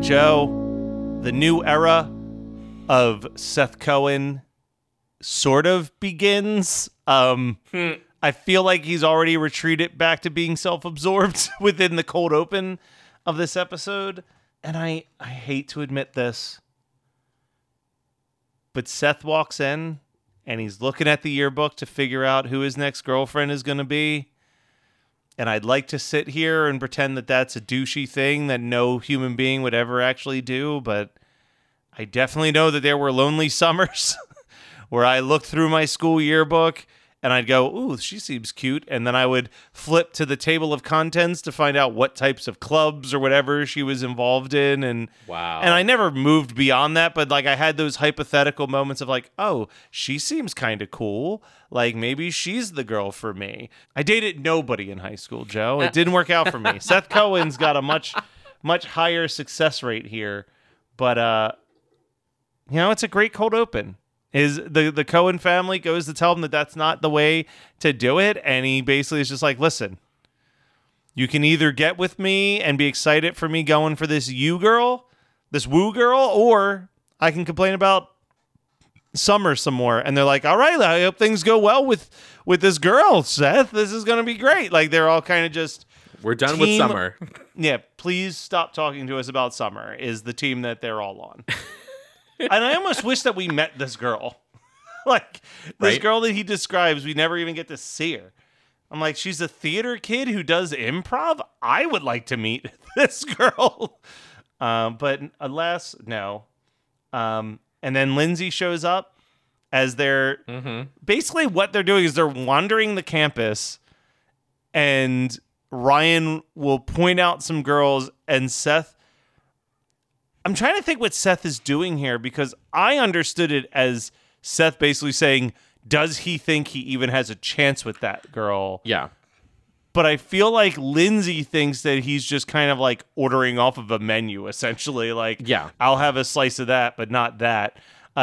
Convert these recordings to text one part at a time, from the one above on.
Joe, the new era of Seth Cohen sort of begins. I feel like he's already retreated back to being self-absorbed within the cold open of this episode. And I hate to admit this, but Seth walks in and he's looking at the yearbook to figure out who his next girlfriend is going to be. And I'd like to sit here and pretend that that's a douchey thing that no human being would ever actually do, but I definitely know that there were lonely summers where I looked through my school yearbook and I'd go, ooh, she seems cute. And then I would flip to the table of contents to find out what types of clubs or whatever she was involved in. And wow. And I never moved beyond that, but like I had those hypothetical moments of like, oh, she seems kind of cool. Like, maybe she's the girl for me. I dated nobody in high school, Joe. It didn't work out for me. Seth Cohen's got a much, much higher success rate here. But, you know, it's a great cold open. Is the Cohen family goes to tell him that that's not the way to do it. And he basically is just like, listen, you can either get with me and be excited for me going for this you girl, this woo girl, or I can complain about Summer some more. And they're like, all right, I hope things go well with this girl, Seth. This is gonna be great. Like, they're all kind of just, we're done with Summer. Yeah, please stop talking to us about Summer is the team that they're all on. And I almost wish that we met this girl. Like, this girl that he describes, we never even get to see her. I'm like, she's a theater kid who does improv. I would like to meet this girl. But alas, no. And then Lindsay shows up as they're basically what they're doing is they're wandering the campus, and Ryan will point out some girls, and Seth, I'm trying to think what Seth is doing here, because I understood it as Seth basically saying, does he think he even has a chance with that girl? Yeah. But I feel like Lindsay thinks that he's just kind of like ordering off of a menu, essentially. Like, yeah, I'll have a slice of that, but not that.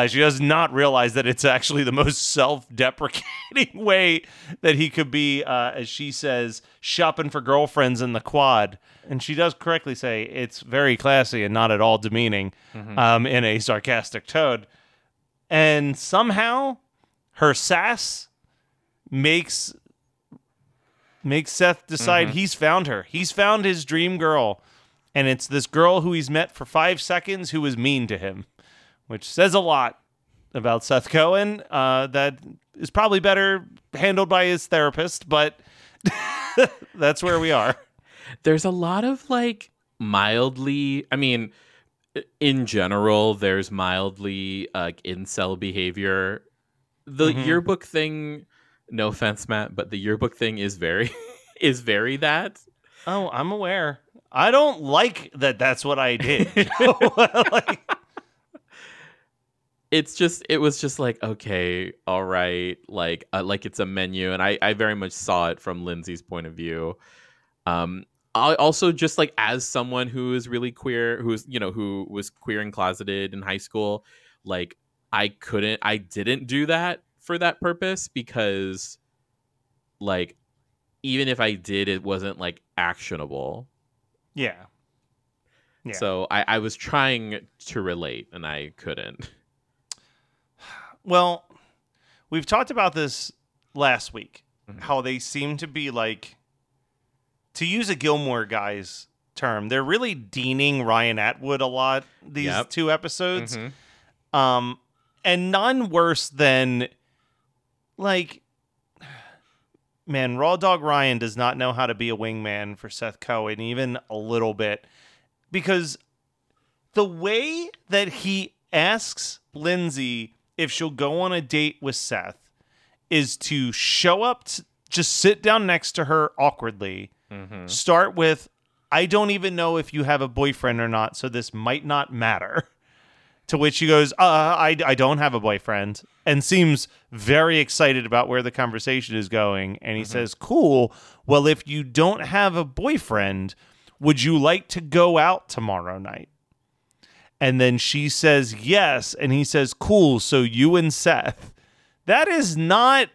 She does not realize that it's actually the most self-deprecating way that he could be, as she says, shopping for girlfriends in the quad. And she does correctly say it's very classy and not at all demeaning, in a sarcastic tone. And somehow her sass makes Seth decide he's found her. He's found his dream girl. And it's this girl who he's met for 5 seconds who was mean to him, which says a lot about Seth Cohen. That is probably better handled by his therapist, but that's where we are. There's a lot of like mildly, I mean, in general, there's mildly incel behavior. The yearbook thing. No offense, Matt, but the yearbook thing is very that. Oh, I'm aware. I don't like that. That's what I did. Like, it was just like, okay, all right. Like it's a menu. And I very much saw it from Lindsay's point of view. Also, just like as someone who is really queer, who was queer and closeted in high school, like I didn't do that for that purpose, because like even if I did, it wasn't like actionable. Yeah. So I was trying to relate and I couldn't. Well, we've talked about this last week, mm-hmm. how they seem to be like, to use a Gilmore Guys term, they're really deaning Ryan Atwood a lot these two episodes. Mm-hmm. And none worse than, like, man, Raw Dog Ryan does not know how to be a wingman for Seth Cohen, even a little bit. Because the way that he asks Lindsay if she'll go on a date with Seth is to show up, just sit down next to her awkwardly, mm-hmm. start with, I don't even know if you have a boyfriend or not, so this might not matter. To which she goes, I don't have a boyfriend, and seems very excited about where the conversation is going. And he mm-hmm. says, cool, well, if you don't have a boyfriend, would you like to go out tomorrow night? And then she says, yes. And he says, cool, so you and Seth. That is not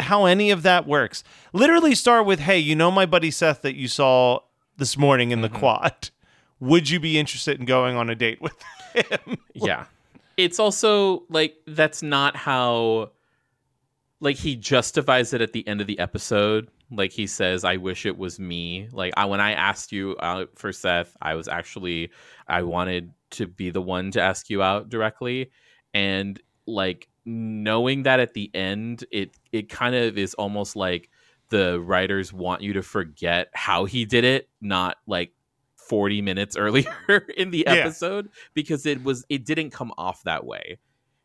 how any of that works. Literally start with, hey, you know my buddy Seth that you saw this morning in mm-hmm. the quad? Would you be interested in going on a date with him? Yeah. It's also, like, that's not how, like, he justifies it at the end of the episode. Like, he says, I wish it was me. Like, when I asked you out for Seth, I wanted to be the one to ask you out directly. And, like, knowing that at the end, it kind of is almost like the writers want you to forget how he did it, not, like, 40 minutes earlier in the episode, because it didn't come off that way.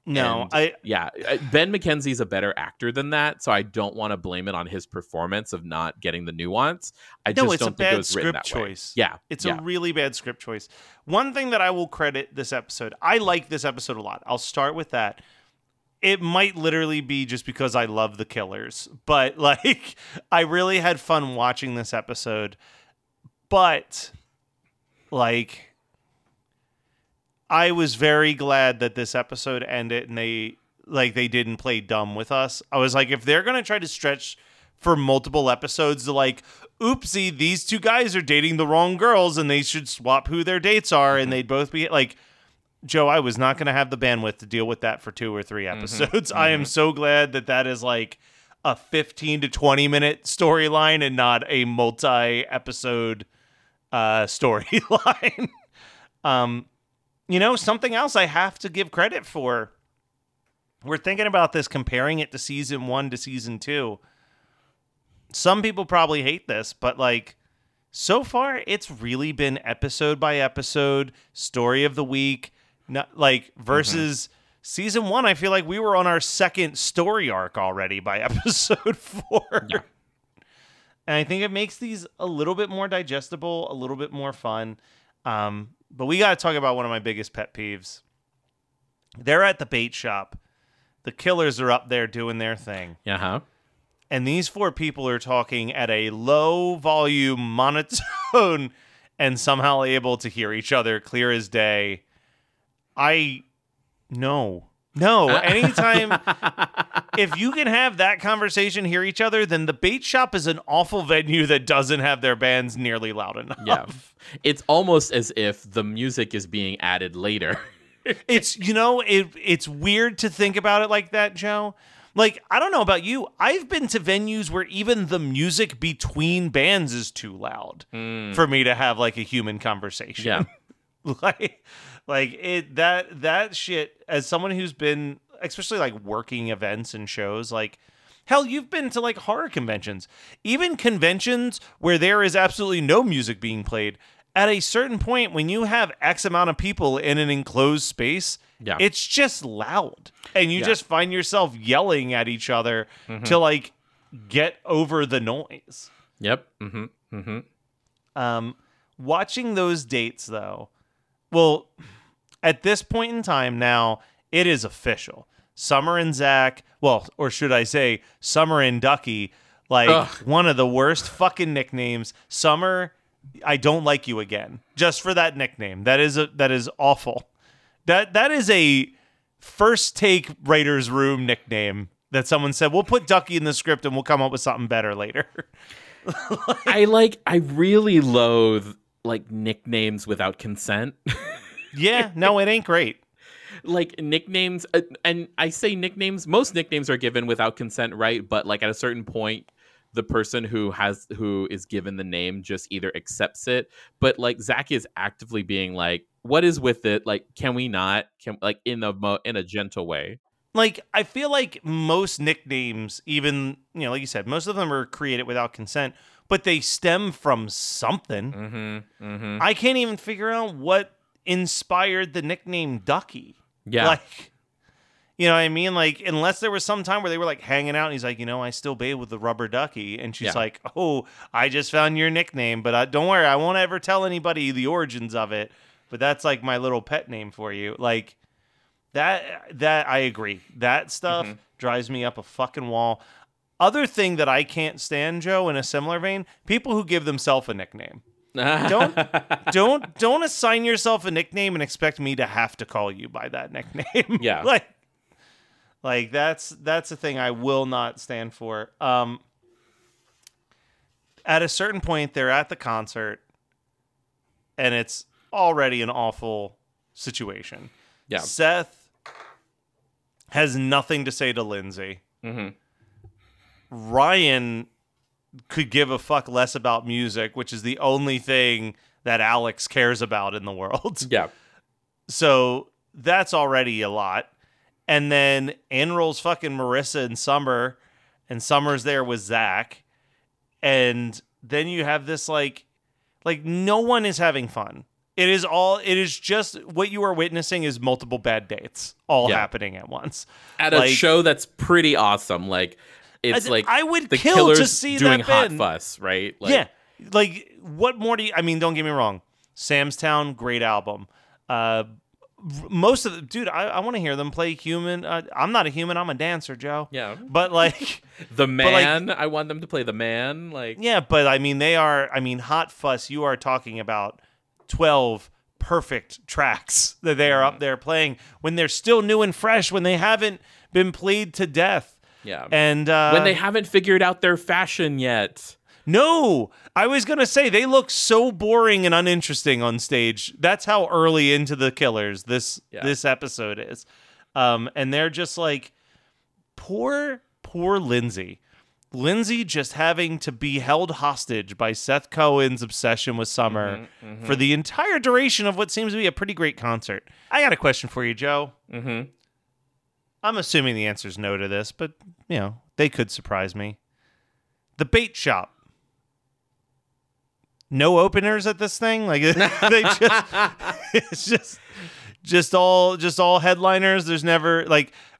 No, Ben McKenzie's a better actor than that, so I don't want to blame it on his performance of not getting the nuance. I just don't think it was written that way. Yeah, it's a really bad script choice. One thing that I will credit this episode, I like this episode a lot. I'll start with that. It might literally be just because I love The Killers, but like I really had fun watching this episode, but. Like, I was very glad that this episode ended and they didn't play dumb with us. I was like, if they're going to try to stretch for multiple episodes to like, oopsie, these two guys are dating the wrong girls and they should swap who their dates are and they'd both be like, Joe, I was not going to have the bandwidth to deal with that for 2 or 3 episodes. Mm-hmm. I am so glad that is like a 15 to 20 minute storyline and not a multi-episode storyline. You know, something else I have to give credit for. We're thinking about this, comparing it to season 1 to season 2. Some people probably hate this, but like so far it's really been episode by episode, story of the week, not like versus mm-hmm. season 1. I feel like we were on our second story arc already by episode 4. Yeah. And I think it makes these a little bit more digestible, a little bit more fun. But we got to talk about one of my biggest pet peeves. They're at the bait shop. The Killers are up there doing their thing. Uh-huh. And these 4 people are talking at a low volume monotone and somehow able to hear each other clear as day. No, anytime if you can have that conversation, hear each other, then the bait shop is an awful venue that doesn't have their bands nearly loud enough. Yeah. It's almost as if the music is being added later. It's weird to think about it like that, Joe. Like, I don't know about you. I've been to venues where even the music between bands is too loud for me to have like a human conversation. Yeah. Like it that shit, as someone who's been, especially like working events and shows, like hell, you've been to like horror conventions, even conventions where there is absolutely no music being played. At a certain point, when you have X amount of people in an enclosed space, it's just loud, and you just find yourself yelling at each other to like get over the noise. Yep. Mm-hmm. Mm-hmm. Watching those dates though. Well, at this point in time now, it is official. Summer and Zach, well, or should I say Summer and Ducky, Like, one of the worst fucking nicknames. Summer, I don't like you again. Just for that nickname. That is awful. That is a first take writer's room nickname that someone said, we'll put Ducky in the script and we'll come up with something better later. I really loathe nicknames without consent. Yeah, no, it ain't great. Nicknames, and I say nicknames, most nicknames are given without consent, right? But at a certain point, the person who is given the name just either accepts it. But Zach is actively being what is with it? Can we not? In a gentle way. I feel like most nicknames, even, you said, most of them are created without consent, but they stem from something. Mm-hmm, mm-hmm. I can't even figure out what inspired the nickname Ducky. Yeah. You know what I mean? Unless there was some time where they were hanging out and he's I still bathe with the rubber ducky. And she's oh, I just found your nickname, but don't worry, I won't ever tell anybody the origins of it. But that's my little pet name for you. That I agree. That stuff drives me up a fucking wall. Other thing that I can't stand, Joe, in a similar vein, people who give themselves a nickname. Don't assign yourself a nickname and expect me to have to call you by that nickname. Yeah. That's a thing I will not stand for. At a certain point, they're at the concert and it's already an awful situation. Yeah. Seth has nothing to say to Lindsay. Mm-hmm. Ryan could give a fuck less about music, which is the only thing that Alex cares about in the world. Yeah. So that's already a lot. And then in rolls fucking Marissa and Summer, and Summer's there with Zach. And then you have this no one is having fun. It is just what you are witnessing is multiple bad dates all happening at once. At a show that's pretty awesome. I would the kill Killers to see doing that Hot Fuss, right? What more do you... I mean, don't get me wrong. Sam's Town, great album. Most of the... Dude, I want to hear them play Human. I'm not a human. I'm a dancer, Joe. Yeah. But, The Man. I want them to play The Man. Yeah, but, I mean, they are... I mean, Hot Fuss, you are talking about 12 perfect tracks that they are up there playing when they're still new and fresh, when they haven't been played to death. Yeah. And when they haven't figured out their fashion yet. No, I was going to say they look so boring and uninteresting on stage. That's how early into the Killers this episode is. And they're just poor Lindsay. Lindsay just having to be held hostage by Seth Cohen's obsession with Summer for the entire duration of what seems to be a pretty great concert. I got a question for you, Joe. Mm-hmm. I'm assuming the answer's no to this, but, they could surprise me. The bait shop. No openers at this thing? They just... it's just all headliners. There's never...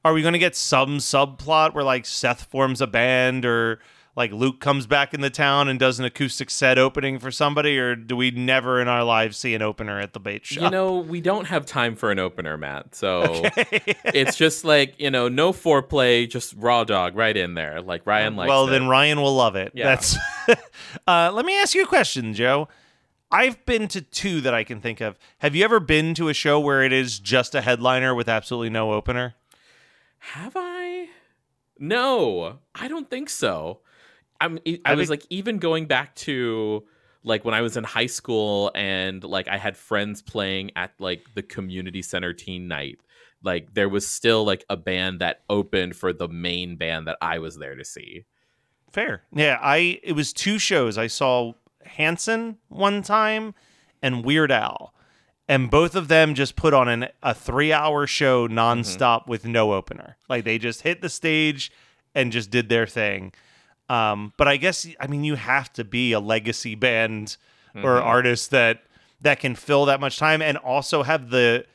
are we going to get some subplot where, Seth forms a band or, Luke comes back in the town and does an acoustic set opening for somebody? Or do we never in our lives see an opener at the bait shop? We don't have time for an opener, Matt. So okay. It's just no foreplay, just raw dog right in there. Ryan likes it. Well, then Ryan will love it. Yeah. That's. Let me ask you a question, Joe. I've been to two that I can think of. Have you ever been to a show where it is just a headliner with absolutely no opener? Have I? No, I don't think so. Even going back to when I was in high school and I had friends playing at the community center teen night. There was still a band that opened for the main band that I was there to see. Fair. Yeah, it was two shows. I saw Hanson one time and Weird Al. And both of them just put on a 3-hour show nonstop with no opener. They just hit the stage and just did their thing. But I guess, you have to be a legacy band or artist that can fill that much time and also have the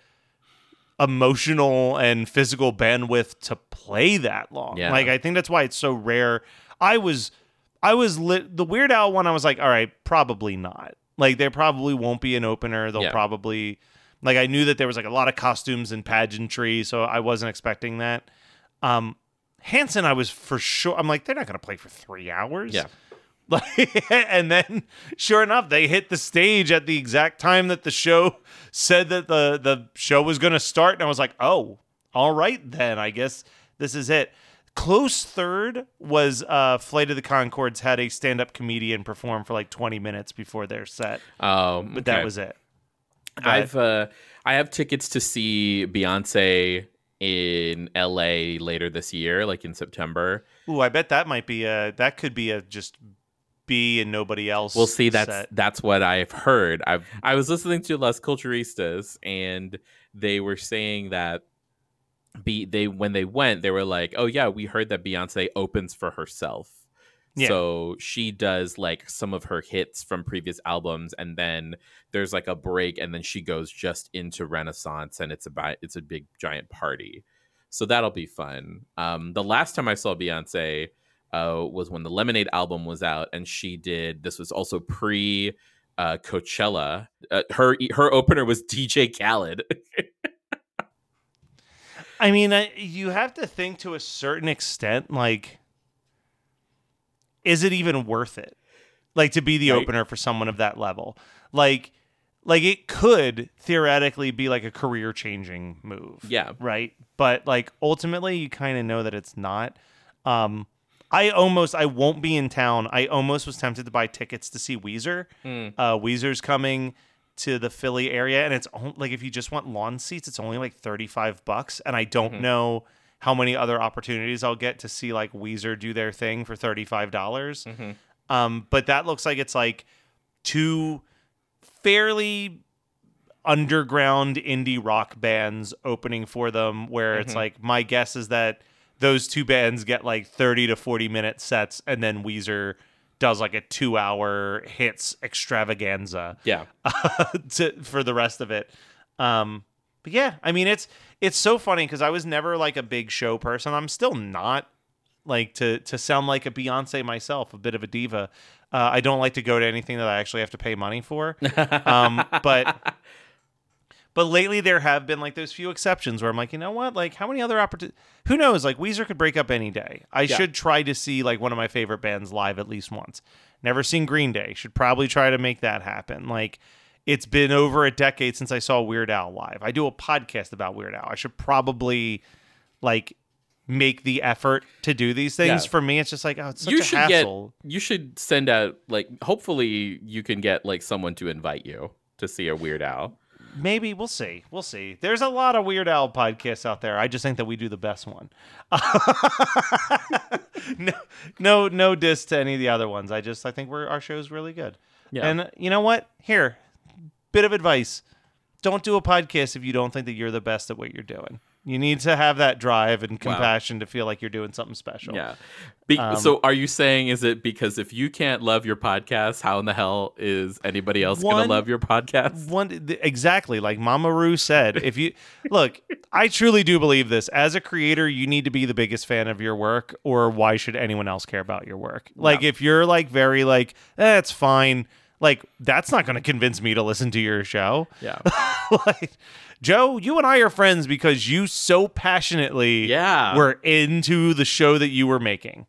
emotional and physical bandwidth to play that long. Yeah. I think that's why it's so rare. The Weird Al one, I was all right, probably not. There probably won't be an opener. They'll probably... I knew that there was, a lot of costumes and pageantry, so I wasn't expecting that. Hanson, I was for sure. I'm like, they're not going to play for 3 hours. Yeah. Like, and then, sure enough, they hit the stage at the exact time that the show said that the show was going to start. And I was like, oh, all right, then. I guess this is it. Close third was Flight of the Conchords had a stand-up comedian perform for like 20 minutes before their set. Oh, okay. But that was it. But I have tickets to see Beyonce in LA later this year, like in September. Ooh, I bet that might be that could be a just B and nobody else. We'll see. That's what I've heard. I was listening to Las Culturistas, and they were saying that when they went, they were like, oh yeah, we heard that Beyonce opens for herself. Yeah. So she does like some of her hits from previous albums, and then there's like a break, and then she goes just into Renaissance, and it's a big giant party. So that'll be fun. The last time I saw Beyonce was when the Lemonade album was out, and she did. This was also pre Coachella. Her opener was DJ Khaled. I mean, you have to think to a certain extent, like, is it even worth it? Like, to be the opener for someone of that level? Like it could theoretically be like a career-changing move. Yeah. Right? But, like, ultimately, you kind of know that it's not. I won't be in town. I almost was tempted to buy tickets to see Weezer. Weezer's coming to the Philly area, and it's like, if you just want lawn seats, it's only like $35, and I don't know how many other opportunities I'll get to see like Weezer do their thing for $35. But that looks like it's like two fairly underground indie rock bands opening for them, where it's like, my guess is that those two bands get like 30 to 40 minute sets, and then Weezer does like a 2-hour hits extravaganza, for the rest of it. But yeah, I mean, it's so funny because I was never like a big show person. I'm still not, like, to sound like a Beyonce myself, a bit of a diva. I don't like to go to anything that I actually have to pay money for. But lately there have been like those few exceptions where I'm like, you know what? Like, how many other opportunities? Who knows? Like, Weezer could break up any day. I should try to see like one of my favorite bands live at least once. Never seen Green Day. Should probably try to make that happen. Like, it's been over a decade since I saw Weird Al live. I do a podcast about Weird Al. I should probably like make the effort to do these things. For me, it's just like, oh, it's such a hassle. You should send out, like, hopefully you can get like someone to invite you to see a Weird Al. Maybe. We'll see. There's a lot of Weird Al podcasts out there. I just think that we do the best one. No diss to any of the other ones. I think our show's really good. Yeah. And you know what? Here, bit of advice. Don't do a podcast if you don't think that you're the best at what you're doing. You need to have that drive and compassion to feel like you're doing something special. Yeah. So are you saying, is it because if you can't love your podcast, how in the hell is anybody else going to love your podcast? Exactly. Like Mama Roo said, if you look, I truly do believe this. As a creator, you need to be the biggest fan of your work, or why should anyone else care about your work? Like if you're like very like, it's fine. Like, that's not going to convince me to listen to your show. Yeah. Like, Joe, you and I are friends because you so passionately were into the show that you were making.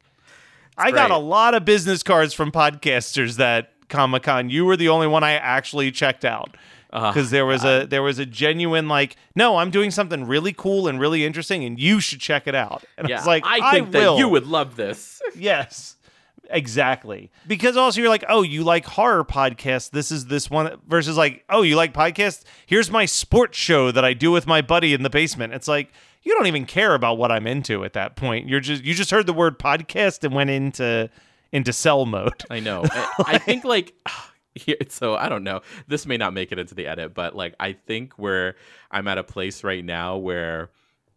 I got a lot of business cards from podcasters at Comic-Con. You were the only one I actually checked out. Because there was a genuine, like, no, I'm doing something really cool and really interesting, and you should check it out. And I was like, I think that you would love this. Yes. Exactly. Because also you're like, oh, you like horror podcasts. This is this one versus like, oh, you like podcasts? Here's my sports show that I do with my buddy in the basement. It's like, you don't even care about what I'm into at that point. You just heard the word podcast and went into sell mode. I know. I think like, so I don't know. This may not make it into the edit, but like, I think I'm at a place right now where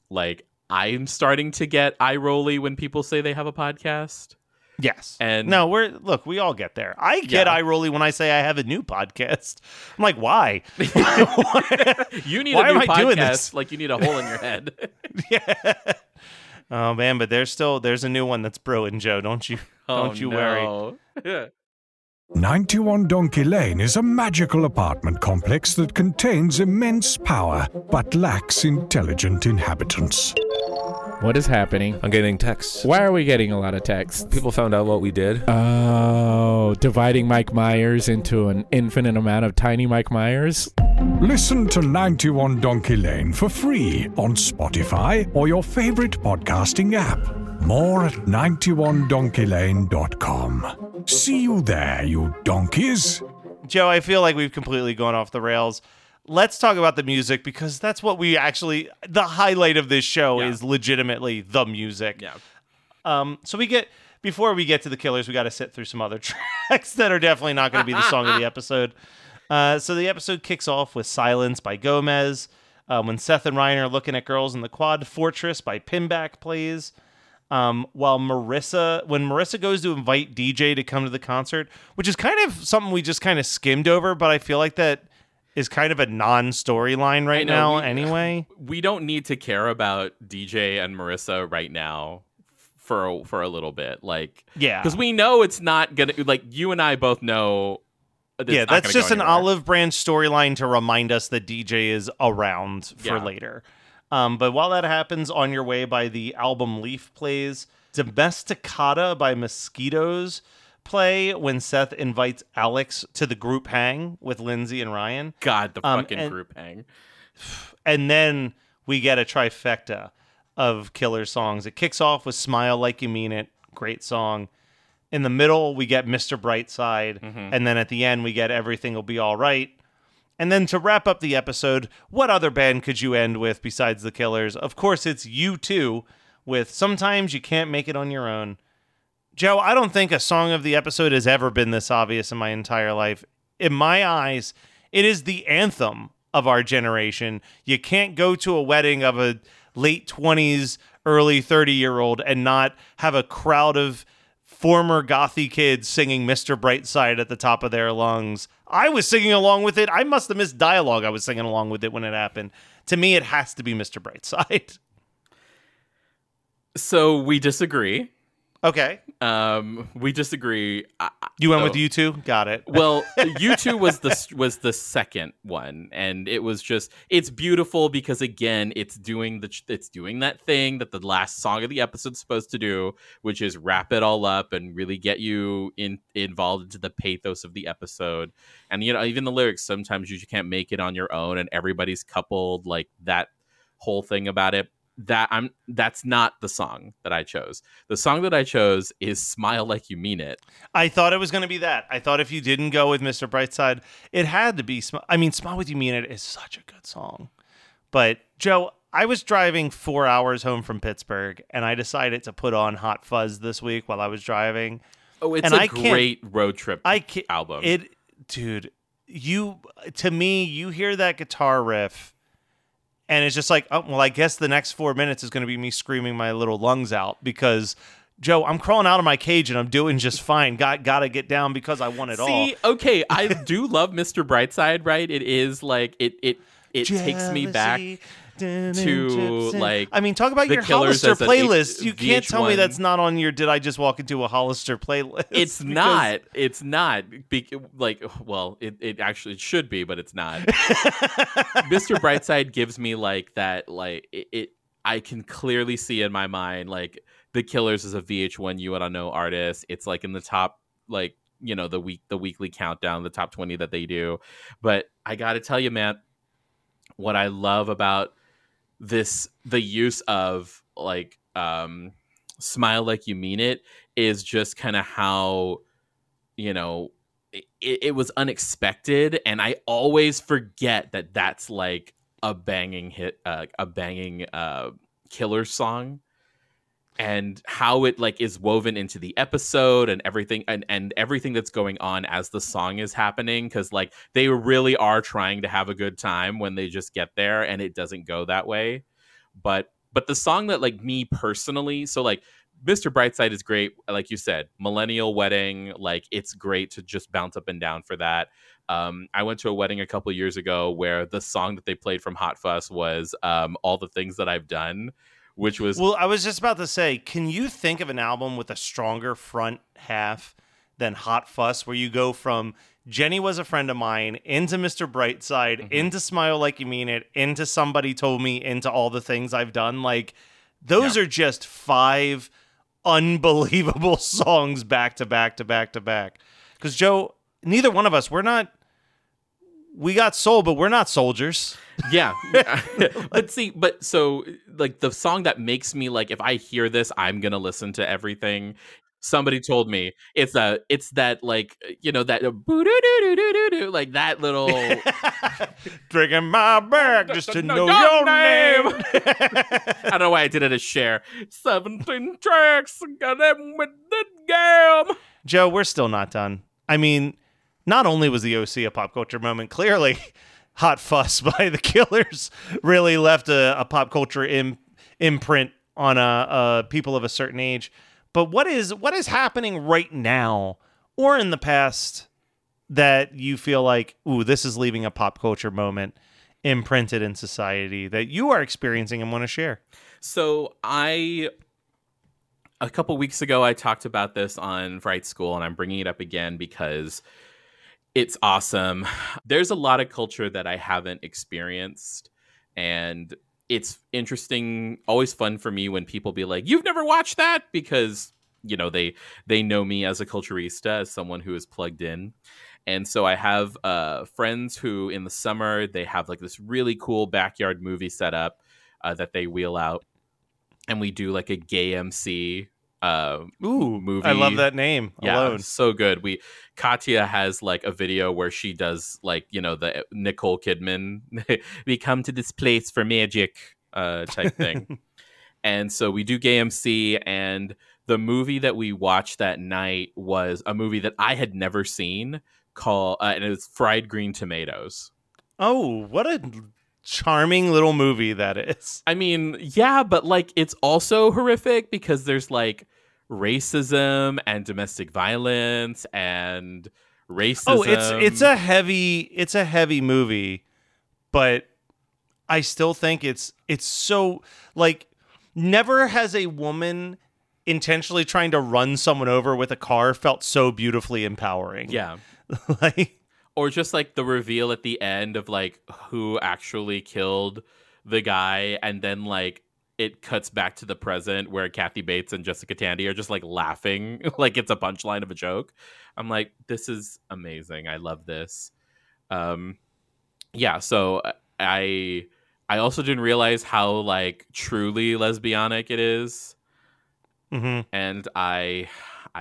like I'm starting to get eye rolly when people say they have a podcast. Yes. And no, we all get there. I get eye rolly when I say I have a new podcast. I'm like, why? You need a new podcast. Like, you need a hole in your head. Yeah. Oh man, but there's a new one that's brewing, Joe. Don't you worry. 91 Donkey Lane is a magical apartment complex that contains immense power but lacks intelligent inhabitants. What is happening? I'm getting texts. Why are we getting a lot of texts? People found out what we did. Oh, dividing Mike Myers into an infinite amount of tiny Mike Myers. Listen to 91 Donkey Lane for free on Spotify or your favorite podcasting app. More at 91donkeylane.com. See you there, you donkeys. Joe, I feel like we've completely gone off the rails. Let's talk about the music, because that's what we actually... The highlight of this show is legitimately the music. Yeah. So we get... Before we get to The Killers, we got to sit through some other tracks that are definitely not going to be the song of the episode. So the episode kicks off with Silence by Gomez. When Seth and Ryan are looking at girls in the quad, Fortress by Pinback plays. While Marissa... When Marissa goes to invite DJ to come to the concert, which is kind of something we just kind of skimmed over, but I feel like that... is kind of a non-storyline right now anyway. We don't need to care about DJ and Marissa right now for a little bit. Like, yeah. Because we know it's not going to... Like, you and I both know... Yeah, that's just an olive branch storyline to remind us that DJ is around for later. But while that happens, On Your Way by The Album Leaf plays. Domesticata by Mosquitoes play when Seth invites Alex to the group hang with Lindsay and Ryan. God, the fucking group hang. And then we get a trifecta of killer songs. It kicks off with Smile Like You Mean It. Great song. In the middle, we get Mr. Brightside. Mm-hmm. And then at the end, we get Everything Will Be All Right. And then to wrap up the episode, what other band could you end with besides The Killers? Of course, it's U2 with Sometimes You Can't Make It On Your Own. Joe, I don't think a song of the episode has ever been this obvious in my entire life. In my eyes, it is the anthem of our generation. You can't go to a wedding of a late 20s, early 30-year-old and not have a crowd of former gothy kids singing Mr. Brightside at the top of their lungs. I was singing along with it. I must have missed dialogue. I was singing along with it when it happened. To me, it has to be Mr. Brightside. So we disagree. Okay. We disagree. You went with U2? Got it. Well, U2 was the second one, and it was just, it's beautiful because again, it's doing that thing that the last song of the episode's supposed to do, which is wrap it all up and really get you involved into the pathos of the episode. And you know, even the lyrics, sometimes you can't make it on your own, and everybody's coupled, like that whole thing about it. That's not the song that I chose. The song that I chose is Smile Like You Mean It. I thought it was going to be that. I thought if you didn't go with Mr. Brightside, it had to be Smile Like You Mean It is such a good song. But Joe, I was driving 4 hours home from Pittsburgh, and I decided to put on Hot Fuss this week while I was driving. Oh, it's a great road trip album. Dude, to me, you hear that guitar riff, and it's just like, oh, well, I guess the next 4 minutes is going to be me screaming my little lungs out because, Joe, I'm crawling out of my cage and I'm doing just fine. Gotta get down because I want it all. See, okay, I do love Mr. Brightside, right? It is like, it takes me back to like, I mean, talk about your Hollister playlist. You can't tell me that's not on your Did I Just Walk Into a Hollister playlist? It's not. It's not. It actually should be, but it's not. Mr. Brightside gives me like that, like it. I can clearly see in my mind, like The Killers is a VH1 You Oughta Know artist. It's like in the top, like, you know, the weekly countdown, the top 20 that they do. But I got to tell you, man, what I love about the use of like Smile Like You Mean It is just kind of how, you know, it was unexpected, and I always forget that that's like a banging hit, killer song, and how it like is woven into the episode and everything, and everything that's going on as the song is happening, because like they really are trying to have a good time when they just get there, and it doesn't go that way. But the song that like me personally, so like Mr. Brightside is great, like you said, millennial wedding, like it's great to just bounce up and down for that. I went to a wedding a couple years ago where the song that they played from Hot Fuss was All the Things That I've Done, which was... Well, I was just about to say, can you think of an album with a stronger front half than Hot Fuss, where you go from Jenny Was a Friend of Mine into Mr. Brightside, mm-hmm. into Smile Like You Mean It, into Somebody Told Me, into All the Things I've Done? Like, Those are just five unbelievable songs back to back to back to back. Because, Joe, neither one of us, we got soul, but we're not soldiers. Yeah. So, like, the song that makes me, like, if I hear this, I'm going to listen to everything. Somebody told me it's that, like, you know, that like that little drinking my back just to know your name. I don't know why I did it as Cher. 17 tracks, got them with the game. Joe, we're still not done. I mean, not only was the OC a pop culture moment, clearly Hot Fuss by The Killers really left a pop culture imprint on people of a certain age. But what is happening right now or in the past that you feel like, ooh, this is leaving a pop culture moment imprinted in society that you are experiencing and want to share? So a couple weeks ago, I talked about this on Fright School, and I'm bringing it up again because it's awesome. There's a lot of culture that I haven't experienced, and it's interesting, always fun for me when people be like, you've never watched that, because, you know, they know me as a culturista, as someone who is plugged in. And so I have friends who in the summer, they have like this really cool backyard movie set up that they wheel out. And we do like a gay MC movie. I love that name. Yeah, alone. So good. Katya has like a video where she does like, you know, the Nicole Kidman, we come to this place for magic type thing. And so we do gay MC, and the movie that we watched that night was a movie that I had never seen called, and it was Fried Green Tomatoes. Oh, what a charming little movie that is. I mean, yeah, but like it's also horrific because there's like racism and domestic violence and racism. Oh, it's a heavy movie, but I still think it's so like never has a woman intentionally trying to run someone over with a car felt so beautifully empowering. Yeah. Like, or just like the reveal at the end of like who actually killed the guy, and then like it cuts back to the present where Kathy Bates and Jessica Tandy are just like laughing like it's a punchline of a joke. I'm like, this is amazing. I love this. Yeah, so I also didn't realize how like truly lesbianic it is. Mm-hmm. And I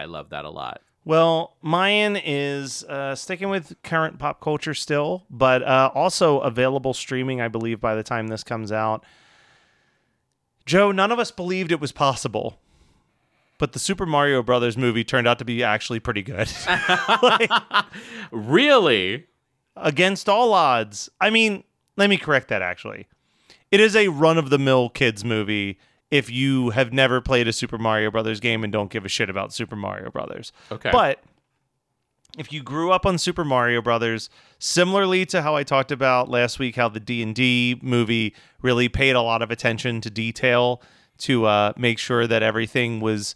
love that a lot. Well, mine is sticking with current pop culture still, but also available streaming, I believe, by the time this comes out. Joe, none of us believed it was possible, but the Super Mario Brothers movie turned out to be actually pretty good. Like, really? Against all odds. I mean, let me correct that, actually. It is a run-of-the-mill kids movie if you have never played a Super Mario Brothers game and don't give a shit about Super Mario Brothers. Okay. But if you grew up on Super Mario Brothers, similarly to how I talked about last week, how the D&D movie really paid a lot of attention to detail to make sure that everything was,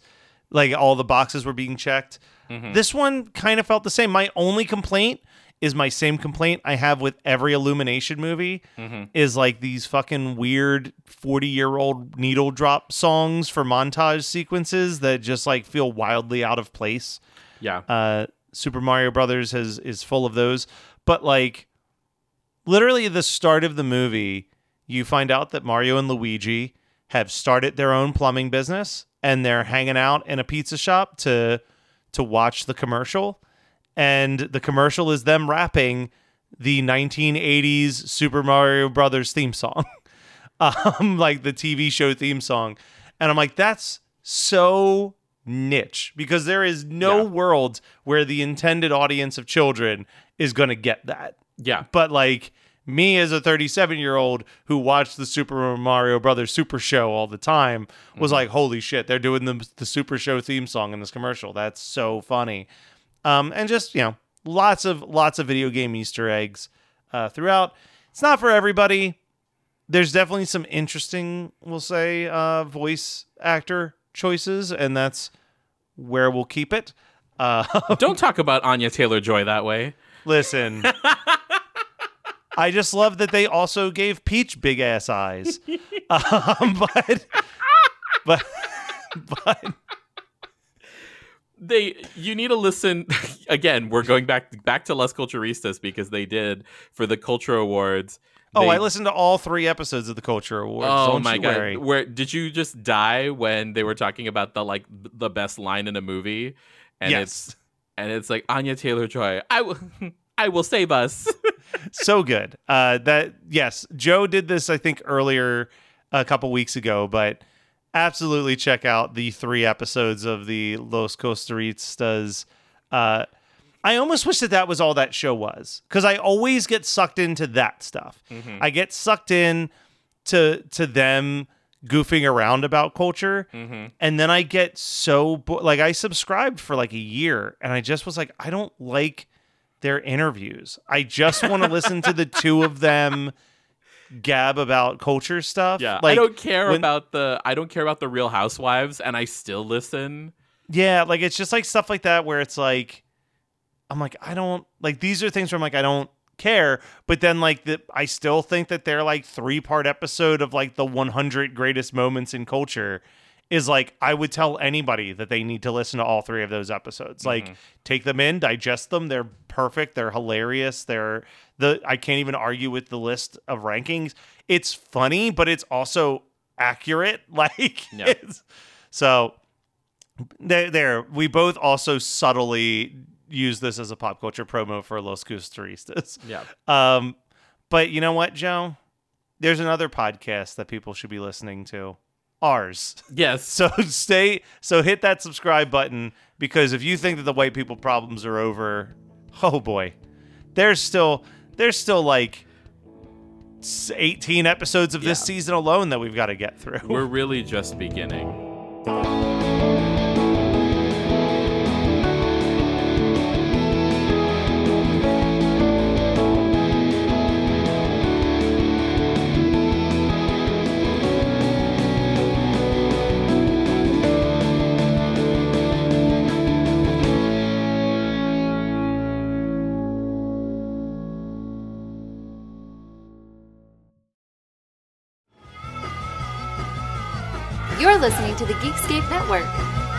like, all the boxes were being checked. Mm-hmm. This one kind of felt the same. My only complaint is my same complaint I have with every Illumination movie, mm-hmm. is like these fucking weird 40-year-old needle drop songs for montage sequences that just like feel wildly out of place. Yeah. Super Mario Brothers is full of those. But like literally the start of the movie, you find out that Mario and Luigi have started their own plumbing business and they're hanging out in a pizza shop to watch the commercial. And the commercial is them rapping the 1980s Super Mario Brothers theme song, like the TV show theme song. And I'm like, that's so niche because there is no world where the intended audience of children is going to get that. Yeah. But like me as a 37-year-old who watched the Super Mario Brothers Super Show all the time was like, holy shit, they're doing the Super Show theme song in this commercial. That's so funny. And just, you know, lots of video game Easter eggs throughout. It's not for everybody. There's definitely some interesting, we'll say, voice actor choices, and that's where we'll keep it. Don't talk about Anya Taylor-Joy that way. Listen, I just love that they also gave Peach big ass eyes. But But you need to listen. Again, we're going back to Las Culturistas because they did for the Culture Awards. I listened to all 3 episodes of the Culture Awards. Oh my God! Worry. Where did you just die when they were talking about the best line in a movie? And yes, it's like Anya Taylor-Joy. I will save us. So good. Joe did this I think earlier a couple weeks ago, but absolutely check out the 3 episodes of the Las Culturistas. I almost wish that was all that show was, because I always get sucked into that stuff. Mm-hmm. I get sucked in to them goofing around about culture, mm-hmm. and then I get so I subscribed for a year, and I just was like, I don't like their interviews. I just want to listen to the 2 of them gab about culture stuff. Yeah, I don't care about the Real Housewives, and I still listen. Yeah, it's just stuff like that where it's like. I'm like, I don't like, these are things where I'm like, I don't care. But then I still think that their 3-part episode of the 100 greatest moments in culture is I would tell anybody that they need to listen to all 3 of those episodes. Mm-hmm. Take them in, digest them. They're perfect. They're hilarious. I can't even argue with the list of rankings. It's funny, but it's also accurate. No. So there, we both also subtly use this as a pop culture promo for Las Culturistas. Yeah. But you know what, Joe? There's another podcast that people should be listening to. Ours. Yes. So hit that subscribe button, because if you think that the white people problems are over, oh boy. There's still 18 episodes of this season alone that we've got to get through. We're really just beginning. Listening to the Geekscape Network.